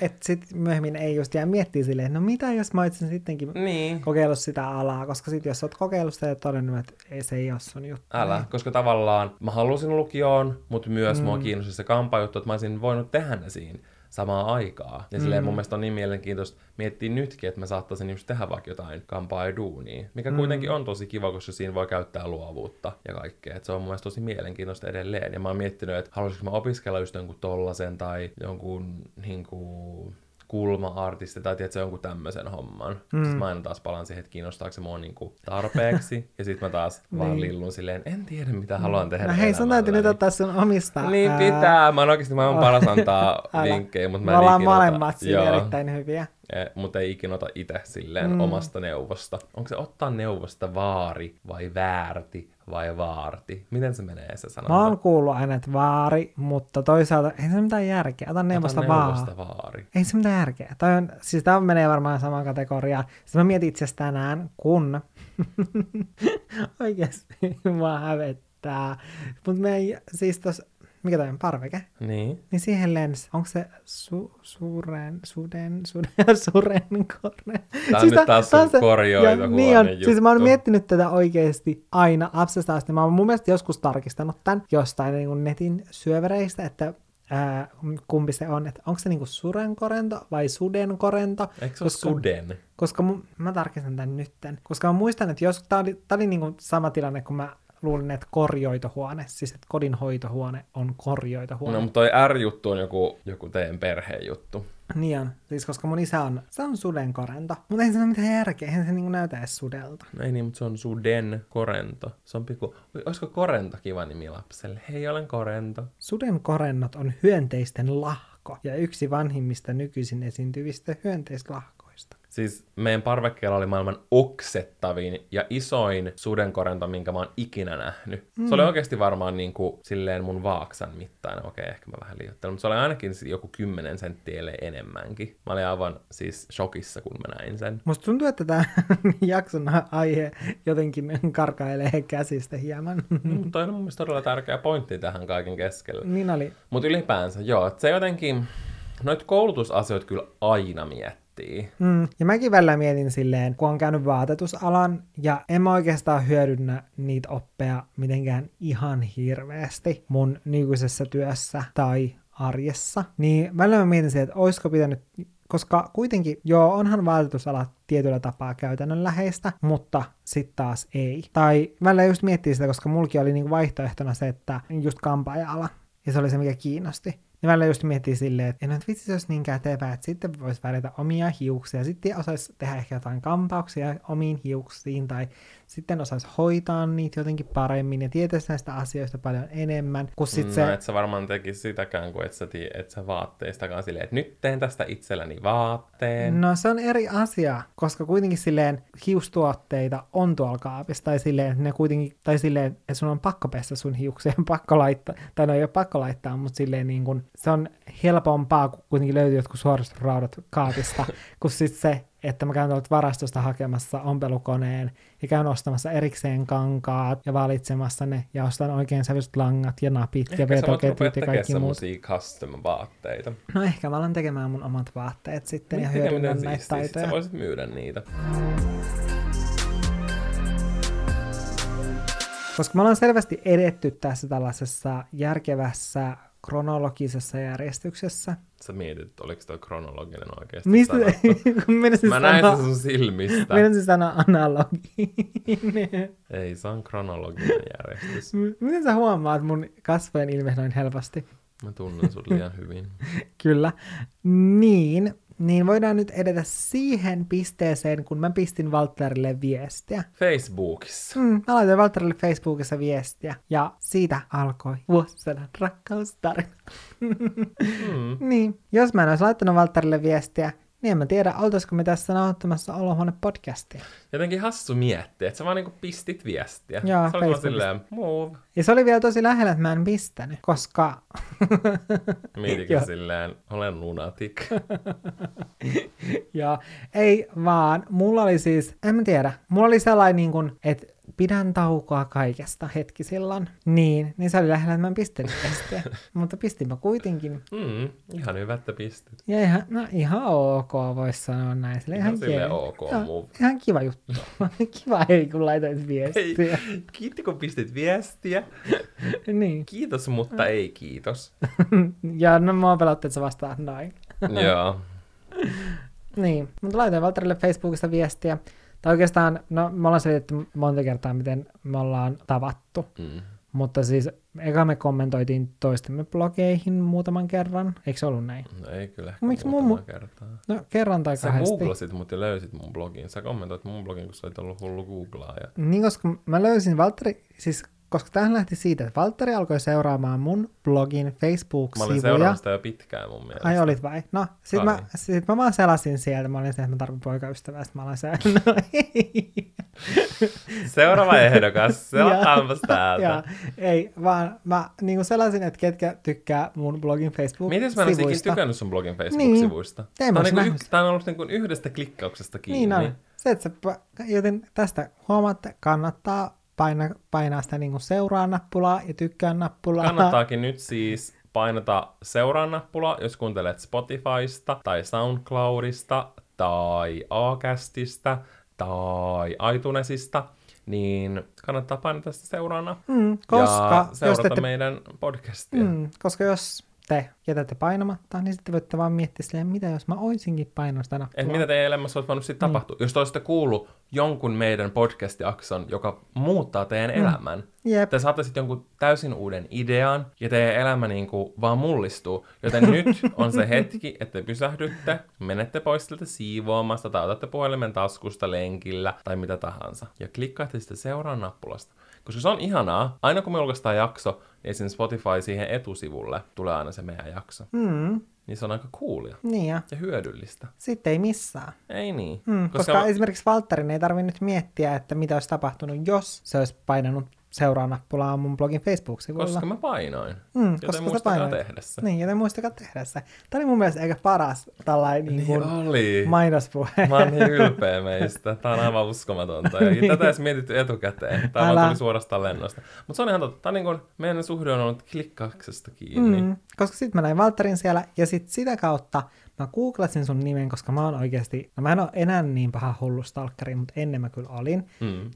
Et sit myöhemmin ei just jää miettiä silleen, että no mitä jos mä olisin sittenkin kokeillut sitä alaa, koska sit jos sä oot kokeillut sitä ja todennut, että se ei oo sun juttu. Koska tavallaan mä halusin lukioon, mut myös mua kiinnosti se kampajuttu, että mä olisin voinut tehdä ne siinä samaa aikaa. Ja silleen mun mielestä on niin mielenkiintoista miettiä nytkin, että mä saattaisin just tehdä vaikka jotain kampaa ja duunia, mikä kuitenkin on tosi kiva, koska siinä voi käyttää luovuutta ja kaikkea. Et se on mun mielestä tosi mielenkiintoista edelleen. Ja mä oon miettinyt, että haluaisinko mä opiskella just jonkun tollasen tai jonkun niinku kulma-artisti tai tiedätkö jonkun tämmöisen homman. Sitten mä aina taas palaan siihen, että kiinnostaako se mua niinku tarpeeksi. Ja sit mä taas vaan lillun silleen, en tiedä mitä haluan tehdä. Hei, sun täytyy nyt ottaa sun omista. Niin pitää. Mä oon oikeesti maailman paras antaa vinkkejä. Mutta me ollaan molemmat siinä erittäin hyviä. Mutta ei ikinä ota itse silleen omasta neuvosta. Onko se ottaa neuvosta vaari vai väärti vai vaarti? Miten se menee se sanonta? Mä oon kuullut aina, että vaari, mutta toisaalta ei se mitään järkeä. Ota neuvosta vaari. Ei se mitään järkeä. Tämä menee varmaan samaan kategoriaan. Sitten mä mietin itse asiassa tänään, kun oikeasti mua hävettää. Mutta me ei siis tossa mikä toi on, parveke? Niin siihen lens, onko se surenkorne? Tää on siis nyt taas sun korjoita niin on, juttu. Siis mä oon miettinyt tätä oikeesti aina lapsesta asti. Mä oon mun mielestä joskus tarkistanut tän jostain niin netin syövereistä, että kumpi se on, että onko se niinku surenkorento vai sudenkorento? Eikö se ole suden? Koska mä tarkistan tän nytten. Koska mä muistan, että joskus tää oli niinku sama tilanne, kun mä luulin, että korjoitohuone, siis että kodin hoitohuone on korjoitohuone. No, mutta toi R-juttu on joku teidän perheen juttu. Niin on, siis koska mun isä on, se on sudenkorento, mutta ei se ole mitään järkeä, eihän se niinku näytä edes sudelta. No ei niin, mutta se on sudenkorento. Se on pikku, olisiko korento kiva nimi lapselle? Hei, olen korento. Sudenkorennot on hyönteisten lahko ja yksi vanhimmista nykyisin esiintyvistä hyönteislahko. Siis meidän parvekkeella oli maailman oksettavin ja isoin sudenkorento, minkä mä oon ikinä nähnyt. Se oli oikeasti varmaan niinku silleen mun vaaksan mittainen. Okei, ehkä mä vähän liioittelen, mutta se oli ainakin joku 10 senttiä enemmänkin. Mä olin aivan siis shokissa, kun mä näin sen. Musta tuntuu, että tää jakson aihe jotenkin karkailee käsistä hieman. Mutta toi on mun mielestä todella tärkeä pointti tähän kaiken keskellä. Niin oli. Mut ylipäänsä, joo, että se jotenkin, noit koulutusasioita kyllä aina miettii. Ja mäkin välillä mietin silleen, kun on käynyt vaatetusalan, ja en mä oikeastaan hyödynnä niitä oppeja mitenkään ihan hirveästi mun nykyisessä työssä tai arjessa. Niin välillä mä mietin silleen, että oisko pitänyt, koska kuitenkin, joo, onhan vaatetusala tietyllä tapaa käytännönläheistä, mutta sit taas ei. Tai välillä just miettii sitä, koska mulki oli niinku vaihtoehtona se, että just kampaaja-ala, ja se oli se, mikä kiinnosti. Ne välillä just miettii silleen, että en ole vitsi, se olisi niin kätevää, että sitten voisi värjätä omia hiuksia, sitten osaisi tehdä ehkä jotain kampauksia omiin hiuksiin, tai sitten osaisi hoitaa niitä jotenkin paremmin, ja tietäisi näistä asioista paljon enemmän, kun sit se... No, et sä varmaan tekisi sitäkään, kun et sä vaatteistakaan silleen, että nyt teen tästä itselläni vaatteen. No, se on eri asia, koska kuitenkin silleen hiustuotteita on tuolla kaapissa, tai silleen, että ne kuitenkin, tai silleen, että sun on pakko pestä sun hiuksia, pakko laittaa, tai no ei ole pakko laittaa, mutta silleen niin kuin se on helpompaa, kun kuitenkin löytyy jotkut suoristusraudat kaapista, kun sitten se, että mä käyn tuolta varastosta hakemassa ompelukoneen ja käyn ostamassa erikseen kankaat ja valitsemassa ne ja ostan oikein sävyiset langat ja napit ehkä ja vetoketjut ja kaikki muut. Ehkä sä voit vaatteita. No ehkä mä alan tekemään mun omat vaatteet sitten ja hyödynnän näitä taitoja. Sä voisit myydä niitä. Koska me ollaan selvästi edetty tässä tällaisessa järkevässä kronologisessa järjestyksessä. Sä mietit, oliko toi kronologinen oikeasti sanottu? Mä näin sen sun silmistä. Meidän se sana analoginen. Ei, se on kronologinen järjestys. Miten sä huomaat mun kasvojen ilmehdoin helposti? Mä tunnen sut liian hyvin. Kyllä. Niin, Niin voidaan nyt edetä siihen pisteeseen, kun mä pistin Valtterille viestiä. Facebookissa. Mä laitoin Valtterille Facebookissa viestiä ja siitä alkoi vuosisadan rakkaustarina. Niin, jos mä en olisi laittanut Valtterille viestiä, niin en mä tiedä, oltaisiko me tässä nauhoittamassa Olohuone-podcastia. Jotenkin hassu miettiä, että sä vaan niinku pistit viestiä. Joo, se oli silleen, move. Ja se oli vielä tosi lähellä, että mä en pistänyt, koska... Mietikin silleen, olen lunatik. Joo, ei vaan. Mulla oli siis, en mä tiedä, mulla oli sellainen niin kuin, että pidän taukoa kaikesta hetki silloin. Niin se oli lähellä, että mä en pistänyt viestiä. Mutta pistin mä kuitenkin. Ihan hyvä, että pistit. Ja ihan ok, voisi sanoa näin. Ihan silleen ok. Ihan kiva juttu. Kiva ei, kun laitoit viestiä. Kiitti, kun pistit viestiä. Niin. Kiitos, mutta ei kiitos. Ja no mä oon pelottu, että sä vastaat noin. Joo. Niin, mutta laitoin Valtterille Facebookista viestiä. Tai oikeastaan, no me ollaan selitetty monta kertaa, miten me ollaan tavattu. Mutta siis eka me kommentoitiin toistemme blogeihin muutaman kerran. Eikö se ollut näin? No ei kyllä ehkä kertaa. No kerran tai sä kahdesti. Sä googlasit mut ja löysit mun blogin. Sä kommentoit mun blogin, kun sä olit ollut hullu googlaaja. Niin, koska mä löysin Valtteri, siis koska tämähän lähti siitä, että Valtteri alkoi seuraamaan mun blogin Facebook-sivuja. Mä olin seurannut sitä jo pitkään mun mielestä. Ai olit vai? No, sit mä vaan selasin sieltä. Mä olin se, että mä tarvitsen poikaystävää. Mä olin se, no ei. Seuraava ehdokas, selataanpas täältä. Joo, ei, vaan mä niin selasin, että ketkä tykkää mun blogin Facebook-sivuista. Miten mä en olisi ikinä tykännyt sun blogin Facebook-sivuista? Niin, tää on ollut niin kuin yhdestä klikkauksesta kiinni. Niin on. Se, että joten tästä huomaatte, kannattaa painaa sitä niin kuin seuraa-nappulaa ja tykkää-nappulaa. Kannattaakin nyt siis painata seuraa-nappulaa, jos kuuntelet Spotifysta tai SoundCloudista tai Acastista tai iTunesista, niin kannattaa painata sitä seuraa-nappulaa ja seurata meidän podcastia. Koska jos te jätätte painamatta, niin sitten voitte vaan miettiä silleen, mitä jos mä oisinkin painoin sitä nappulaa. Mitä teidän elämässä olisi voinut sitten tapahtua, jos te olisitte kuullut jonkun meidän podcast-jakson, joka muuttaa teidän elämän. Yep. Te saatte sitten jonkun täysin uuden idean, ja teidän elämä niin kuin vaan mullistuu. Joten nyt on se hetki, että te pysähdytte, menette pois sieltä siivoamasta, tai otatte puhelimen taskusta lenkillä, tai mitä tahansa. Ja klikkaatte sitten seuraa nappulasta. Koska se on ihanaa, aina kun me julkaistaan jakso, niin esimerkiksi Spotify siihen etusivulle tulee aina se meidän jakso. Niin se on aika coolia ja hyödyllistä. Sitten ei missään. Ei niin. Koska esimerkiksi Valtterin ei tarvitse nyt miettiä, että mitä olisi tapahtunut, jos se olisi painanut seuraa-nappulaa mun blogin Facebook-sivulla. Koska mä painoin. Joten muistakaa tehdä se. Niin, joten muistakaa tehdä se. Tämä oli mun mielestä aika paras tällainen niin mainospuhe. Mä oon niin ylpeä meistä. Tää on aivan uskomatonta. Niin. Tätä edes mietitty etukäteen. Tää vaan tuli suorastaan lennosta. Mutta se on ihan totta. Tää on niin kuin meidän suhde on ollut klikkauksesta kiinni. Koska sit mä näin Valtterin siellä ja sit sitä kautta mä googlasin sun nimen, koska mä oon oikeesti, no mä en oo enää niin paha hullu stalkkari, mutta ennen mä kyllä olin.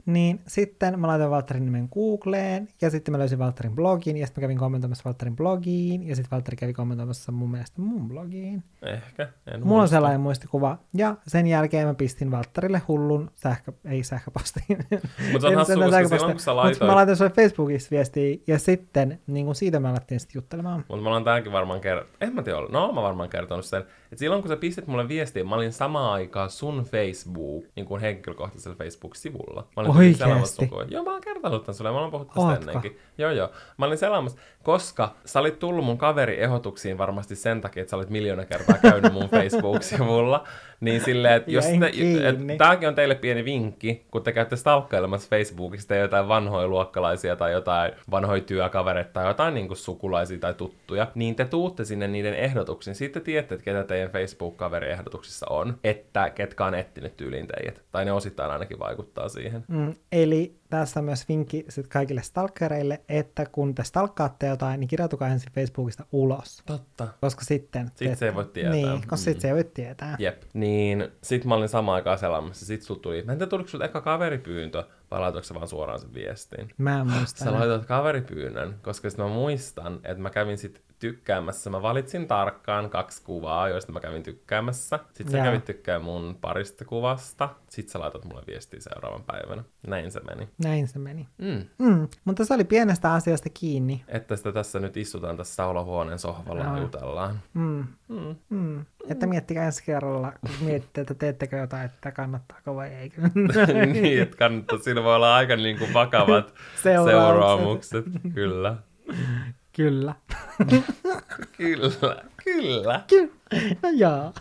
Niin sitten mä laitoin Valtterin nimen Googleen, ja sitten mä löysin Valtterin blogin, ja sitten mä kävin kommentoimassa Valtterin blogiin, ja sitten Valtteri kävi kommentoimassa mun mielestä mun blogiin. Ehkä, Mulla on sellainen muistikuva, ja sen jälkeen mä pistin Valtterille hullun sähköpostiin. Mutta se on hassu, koska silloin kun sä laitoit. Mut mä laitoin sulle Facebookissa viestiä, ja sitten niin kuin siitä mä alettiin sitten juttelemaan. Mutta mä oon täälläkin varmaan kertonut sen. Et silloin kun sä pistit mulle viestiä, mä olin samaan aikaan sun Facebook, niin kuin henkilökohtaisella Facebook-sivulla. Mä olin selamassa sun kohdalla. Joo, mä oon kertonut tän sulle, mä oon puhuttu tästä ennenkin. Joo. Mä olin selamassa, koska sä olit tullut mun kaveriehdotuksiin varmasti sen takia, että sä olit miljoona kertaa käynyt mun Facebook-sivulla. Niin silleen, että jos tääkin on teille pieni vinkki, kun te käytte stalkkailemassa Facebookista jotain vanhoja luokkalaisia tai jotain vanhoja työkavereita tai jotain niin kuin sukulaisia tai tuttuja, niin te tuutte sinne niiden ehdotuksiin. Sitten tiedätte, että ketä teidän Facebook-kaveriehdotuksissa on, että ketkä on etsinyt tyyliin teidät. Tai ne osittain ainakin vaikuttaa siihen. Eli tässä on myös vinkki sit kaikille stalkereille, että kun te stalkkaatte jotain, niin kirjautukaa ensin Facebookista ulos. Totta. Koska sitten... Sitten se ei voi tietää. Niin, koska sitten se ei voi tietää. Jep. Niin, sit mä olin samaan aikaan selamassa. Sit sut tuli... Mä en tiedä, tuliko sulta eka kaveripyyntö, vai laitoitko sä vaan suoraan sen viestiin? Mä en muista. Sä laitoit kaveripyynnön, koska sit mä muistan, että mä kävin sit tykkäämässä. Mä valitsin tarkkaan 2 kuvaa, joista mä kävin tykkäämässä. Sitten sä kävit tykkää mun parista kuvasta. Sitten sä laitat mulle viestiä seuraavan päivänä. Näin se meni. Mutta se oli pienestä asiasta kiinni. Että sitä tässä nyt istutaan tässä olohuoneen sohvalla ja jutellaan. Että miettikää ensi kerralla, kun mietitte, että teettekö jotain, että kannattaako vai eikö. Niin, että kannattaa. Siinä voi olla aika niin kuin vakavat seuraamukset. Kyllä. Kyllä. Kyllä. Kyllä. No jaa.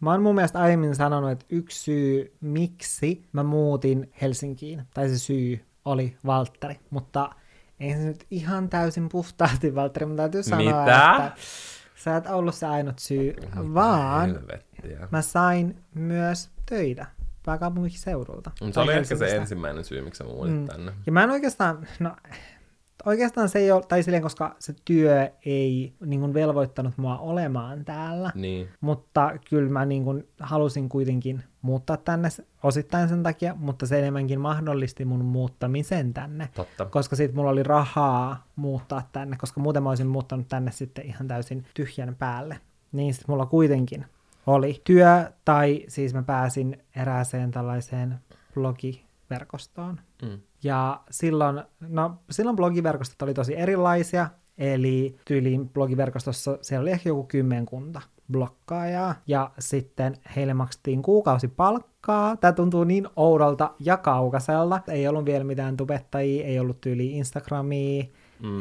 Mä oon mun mielestä aiemmin sanonut, että yksi syy, miksi mä muutin Helsinkiin, tai se syy oli Valtteri, mutta ei se nyt ihan täysin puhtaasti, Valtteri, mun täytyy sanoa, että sä et ollut se ainut syy, vaan helvettiä. Mä sain myös töitä pääkaupunkiseudulta. Se oli ehkä se ensimmäinen syy, miksi sä muutit tänne. Ja mä en oikeastaan, Oikeastaan se ei ole, tai silleen, koska se työ ei niin kuin velvoittanut mua olemaan täällä, niin. Mutta kyllä mä niin kuin halusin kuitenkin muuttaa tänne osittain sen takia, mutta se enemmänkin mahdollisti mun muuttamisen tänne, totta. Koska siitä mulla oli rahaa muuttaa tänne, koska muuten mä olisin muuttanut tänne sitten ihan täysin tyhjän päälle, niin sitten mulla kuitenkin oli työ, tai siis mä pääsin erääseen tällaiseen blogiverkostoon. Ja silloin blogiverkostot oli tosi erilaisia, eli tyyliin blogiverkostossa siellä oli ehkä joku 10 blokkaajaa, ja sitten heille maksettiin kuukausipalkkaa. Tämä tuntuu niin oudolta ja kaukaiselta. Ei ollut vielä mitään tubettajia, ei ollut tyyliin Instagramia,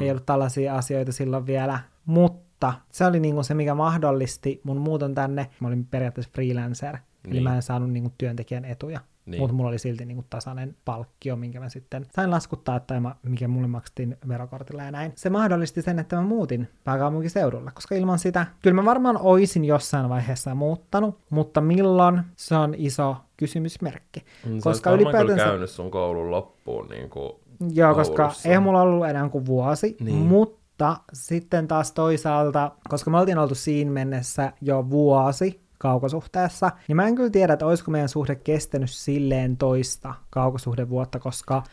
ei ollut tällaisia asioita silloin vielä, mutta se oli niinku se, mikä mahdollisti mun muuton tänne. Mä olin periaatteessa freelancer, niin. Eli mä en saanut niinku työntekijän etuja. Niin. Mutta mulla oli silti niinku tasainen palkkio, minkä mä sitten sain laskuttaa, tai mikä mulle maksettiin verokortilla ja näin. Se mahdollisti sen, että mä muutin pääkaupunkiseudulla, koska ilman sitä, kyllä mä varmaan oisin jossain vaiheessa muuttanut, mutta milloin, se on iso kysymysmerkki. Sä olis varmaan kyllä käynyt sun koulun loppuun niin kuin joo, koska ei mulla ollut enää kuin vuosi, niin. Mutta sitten taas toisaalta, koska me oltiin oltu siinä mennessä jo vuosi, kaukosuhteessa, niin mä en kyllä tiedä, että olisiko meidän suhde kestänyt silleen toista kaukosuhdevuotta, koska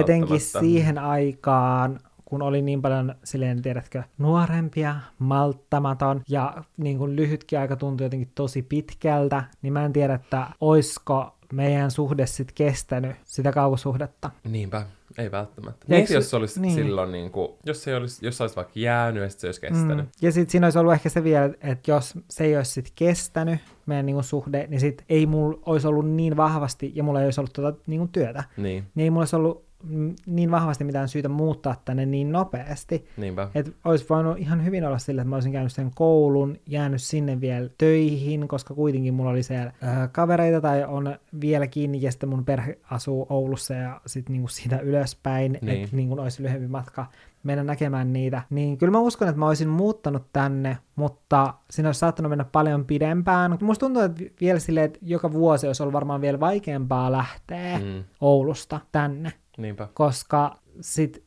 etenkin siihen aikaan, kun oli niin paljon silleen, tiedätkö, nuorempia, malttamaton ja niin kuin lyhytkin aika tuntui jotenkin tosi pitkältä, niin mä en tiedä, että olisiko meidän suhde sitten kestänyt sitä kaukosuhdetta. Niinpä, ei välttämättä. Mieti, jos se olisi niin. Silloin, niin kuin, jos se olisi vaikka jäänyt, ja sitten se olisi kestänyt. Ja sitten siinä olisi ollut ehkä se vielä, että jos se ei olisi sitten kestänyt meidän niin kuin, suhde, niin sitten ei mulla olisi ollut niin vahvasti, ja mulla ei olisi ollut niin kuin, työtä, niin ei mulla olisi ollut niin vahvasti mitään syytä muuttaa tänne niin nopeasti. Niinpä. Että olisi voinut ihan hyvin olla sillä, että mä olisin käynyt sen koulun, jäänyt sinne vielä töihin, koska kuitenkin mulla oli siellä kavereita tai on vieläkin, ja sitten mun perhe asuu Oulussa ja sitten niinku siitä ylöspäin, niin. Että niinku olisi lyhyempi matka mennä näkemään niitä. Niin kyllä mä uskon, että mä olisin muuttanut tänne, mutta siinä olisi saattanut mennä paljon pidempään. Musta tuntuu, että vielä silleen, että joka vuosi olisi ollut varmaan vielä vaikeampaa lähteä Oulusta tänne. Niinpä. Koska sit,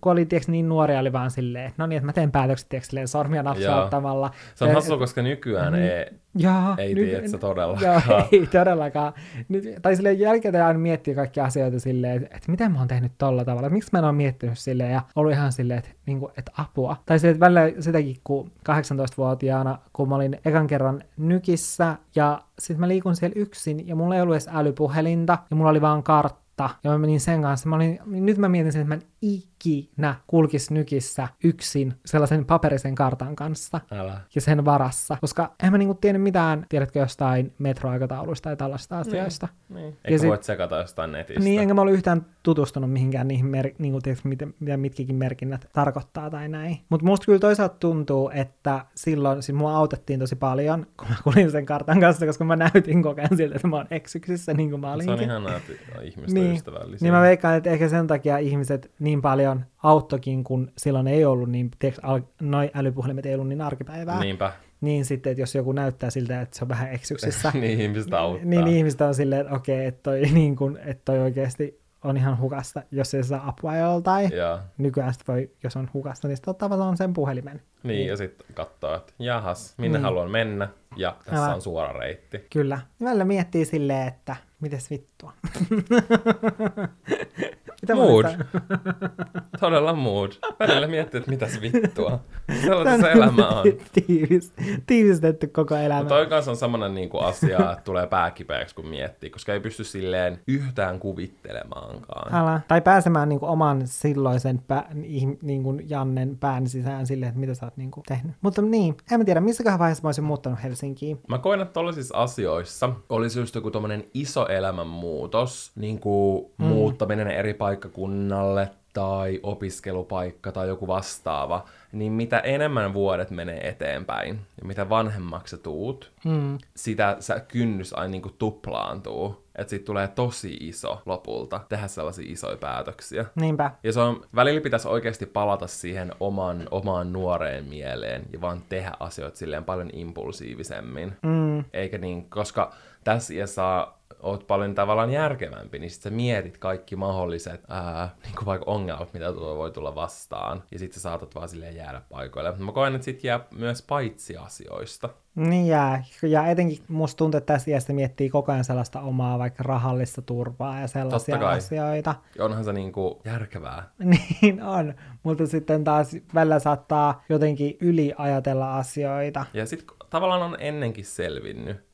kun oli tiiäks, niin nuoria, oli vaan silleen, että no niin, että mä teen päätökset tiiäks, silleen, sormia napsauttamalla. Se on hassua, koska nykyään ei tiedä todellakaan. Joo, ei todellakaan. Nyt, tai silleen jälkeen aina miettii kaikkia asioita silleen, että miten mä oon tehnyt tolla tavalla, että miksi mä en oo miettinyt silleen ja ollut ihan silleen, että niinku, et apua. Tai silleen, että välillä sitäkin, kun 18-vuotiaana, kun mä olin ekan kerran Nykissä ja sit mä liikun siellä yksin ja mulla ei ollut edes älypuhelinta ja mulla oli vaan kartta. Ja mä menin sen kanssa. Nyt mä mietin sen, että mä en ikinä kulkis Nykissä yksin sellaisen paperisen kartan kanssa. Älä. Ja sen varassa. Koska en mä niinku tiennyt mitään, tiedätkö, jostain metroaikatauluista tai tällaista asioista. Niin. Eikä voit sekata jostain netistä. Niin, enkä mä ollut yhtään tutustunut mihinkään niihin, niinku, tiedätkö, mitä mitkäkin merkinnät tarkoittaa tai näin. Mutta musta kyllä toisaalta tuntuu, että silloin mua autettiin tosi paljon, kun mä kulin sen kartan kanssa, koska mä näytin koko ajan siltä, että mä oon eksyksissä, niin kuin mä olinkin. Se on ihanaa ihmistä. Niin. Niin mä veikkaan, että ehkä sen takia ihmiset niin paljon auttokin, kun silloin ei ollut, niin noi älypuhelimet ei ollut niin arkipäivää. Niinpä. Niin sitten, että jos joku näyttää siltä, että se on vähän eksyksissä, niin ihmiset auttaa. Niin ihmiset on silleen, että okei, että toi oikeasti on ihan hukasta, jos ei saa apua joltain. Nykyään sitten voi, jos on hukasta, niin sitten ottaa vaan sen puhelimen. Niin, ja sitten katsoo, että jahas, minne haluan mennä, ja tässä on suora reitti. Kyllä. Välillä miettii silleen, että mites vittua? mood. Todella mood. Välillä miettii, että mitäs vittua. Sellaisessa elämä on. Tiivistetty koko elämä. Mutta toi kanssa on semmoinen niinku asia, että tulee pääkipeäksi kun miettii, koska ei pysty silleen yhtään kuvittelemaankaan. Tai pääsemään niinku oman silloisen niinku Jannen pään sisään silleen, että mitä sä oot niinku tehnyt. Mutta niin, en tiedä, missäköhän vaiheessa mä olisin muuttanut Helsinkiin. Mä koen, että tollaisissa asioissa olisi just joku tommonen iso elämänmuutos, niinku muuttaminen eri paikkakunnalle tai opiskelupaikka tai joku vastaava, niin mitä enemmän vuodet menee eteenpäin ja mitä vanhemmaksi tuut, sitä sä kynnys aina niinku tuplaantuu. Että siitä tulee tosi iso lopulta tehdä sellaisia isoja päätöksiä. Niinpä. Ja se on, välillä pitäisi oikeasti palata siihen omaan nuoreen mieleen ja vaan tehdä asioita silleen paljon impulsiivisemmin. Eikä niin, koska tässä iässä oot paljon tavallaan järkevämpi, niin sit sä mietit kaikki mahdolliset niinku vaikka ongelmat, mitä tuo voi tulla vastaan. Ja sit sä saatat vaan silleen jäädä paikoille. Mä koen, että sit jää myös paitsi asioista. Niin jää. Ja etenkin musta tuntuu, että tässä iässä miettii koko ajan sellaista omaa vaikka rahallista turvaa ja sellaisia asioita. Onhan se niinku järkevää. Niin on. Mutta sitten taas välillä saattaa jotenkin yliajatella asioita. Ja sit tavallaan on ennenkin selvinnyt.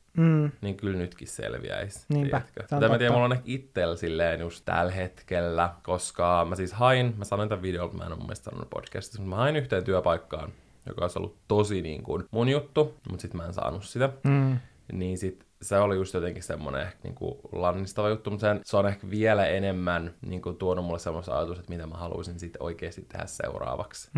Niin kyllä nytkin selviäisi. Niinpä. Tätä mä tiedän, mulla on ehkä itsellä silleen just tällä hetkellä, koska mä siis hain, mä sanoin tämän videon, mä en ole mun mielestä sanonut podcastissa, mutta mä hain yhteen työpaikkaan, joka olisi ollut tosi niin kuin mun juttu, mutta sit mä en saanut sitä. Niin sit se oli just jotenkin semmonen ehkä niinku lannistava juttu, mutta se on ehkä vielä enemmän niinku tuonut mulle semmoista ajatusta, että mitä mä haluaisin sitten oikeesti tehdä seuraavaksi.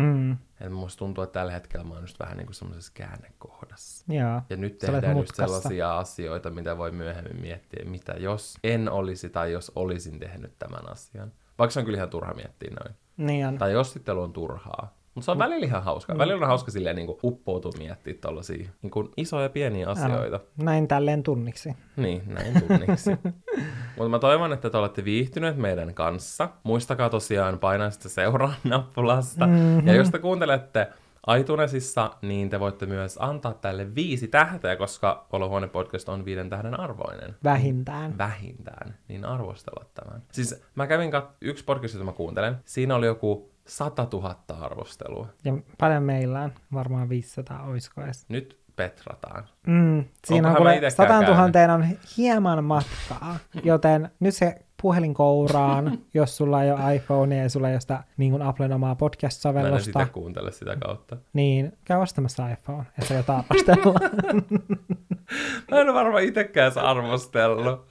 Että musta tuntuu, että tällä hetkellä mä oon just vähän niinku semmoisessa käännekohdassa. Jaa, ja nyt tehdään just sellaisia asioita, mitä voi myöhemmin miettiä, mitä jos en olisi tai jos olisin tehnyt tämän asian. Vaikka se on kyllä ihan turha miettiä noin. Niin on. Tai jos sitten on turhaa. Mutta se on välillä ihan hauskaa. Välillä on hauska silleen niin uppoutua miettiä tollaisia niin isoja pieniä asioita. Näin tälleen tunniksi. Niin, näin tunniksi. Mutta mä toivon, että te olette viihtyneet meidän kanssa. Muistakaa tosiaan painaa sitä seuraa-nappulasta. Ja jos te kuuntelette iTunesissa, niin te voitte myös antaa tälle 5 tähteä, koska Olohuone podcast on 5 tähden arvoinen. Vähintään. Niin arvostella tämän. Siis mä kävin yksi podcast, jota mä kuuntelen. Siinä oli joku 100 000 arvostelua. Ja paljon meillä on. Varmaan 500, oisko edes. Nyt petrataan. Siinä onkohan on kuule 100 000 on hieman matkaa, joten nyt se puhelin kouraan, jos sulla ei ole iPhonea ja sulla ei ole sitä niin kuin Applen omaa podcast-sovellusta. Mä en sitä kuuntele sitä kautta. Niin, käy ostamassa iPhone, että se jotain arvostellaan. Mä en varmaan itsekään arvostellut.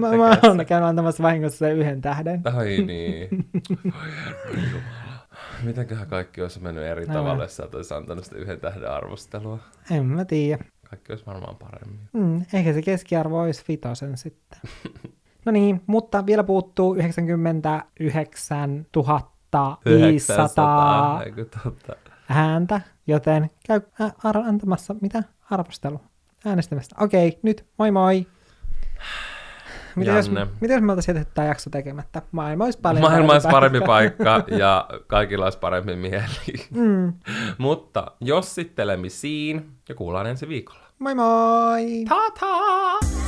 Mä oon käynyt antamassa vahingossa sen 1 tähden. Ai niin. Oi herra jumala. Mitenköhän kaikki olisi mennyt eri tavalla, jos sä olis antanut sitä 1 tähden arvostelua? En mä tiedä. Kaikki olisi varmaan paremmin. Ehkä se keskiarvo olisi 5 sitten. No niin, mutta vielä puuttuu 99 500 ääntä, joten käy antamassa mitä? Arvostelu. Äänestämästä. Okei, nyt moi moi! Mitä jos me oltaisiin jätetty tämä jakso tekemättä? Maailma olisi parempi paikka ja kaikilla olisi parempi mieli. Mutta jos sittelemme siinä ja kuullaan ensi viikolla. Moi moi! Ta-ta!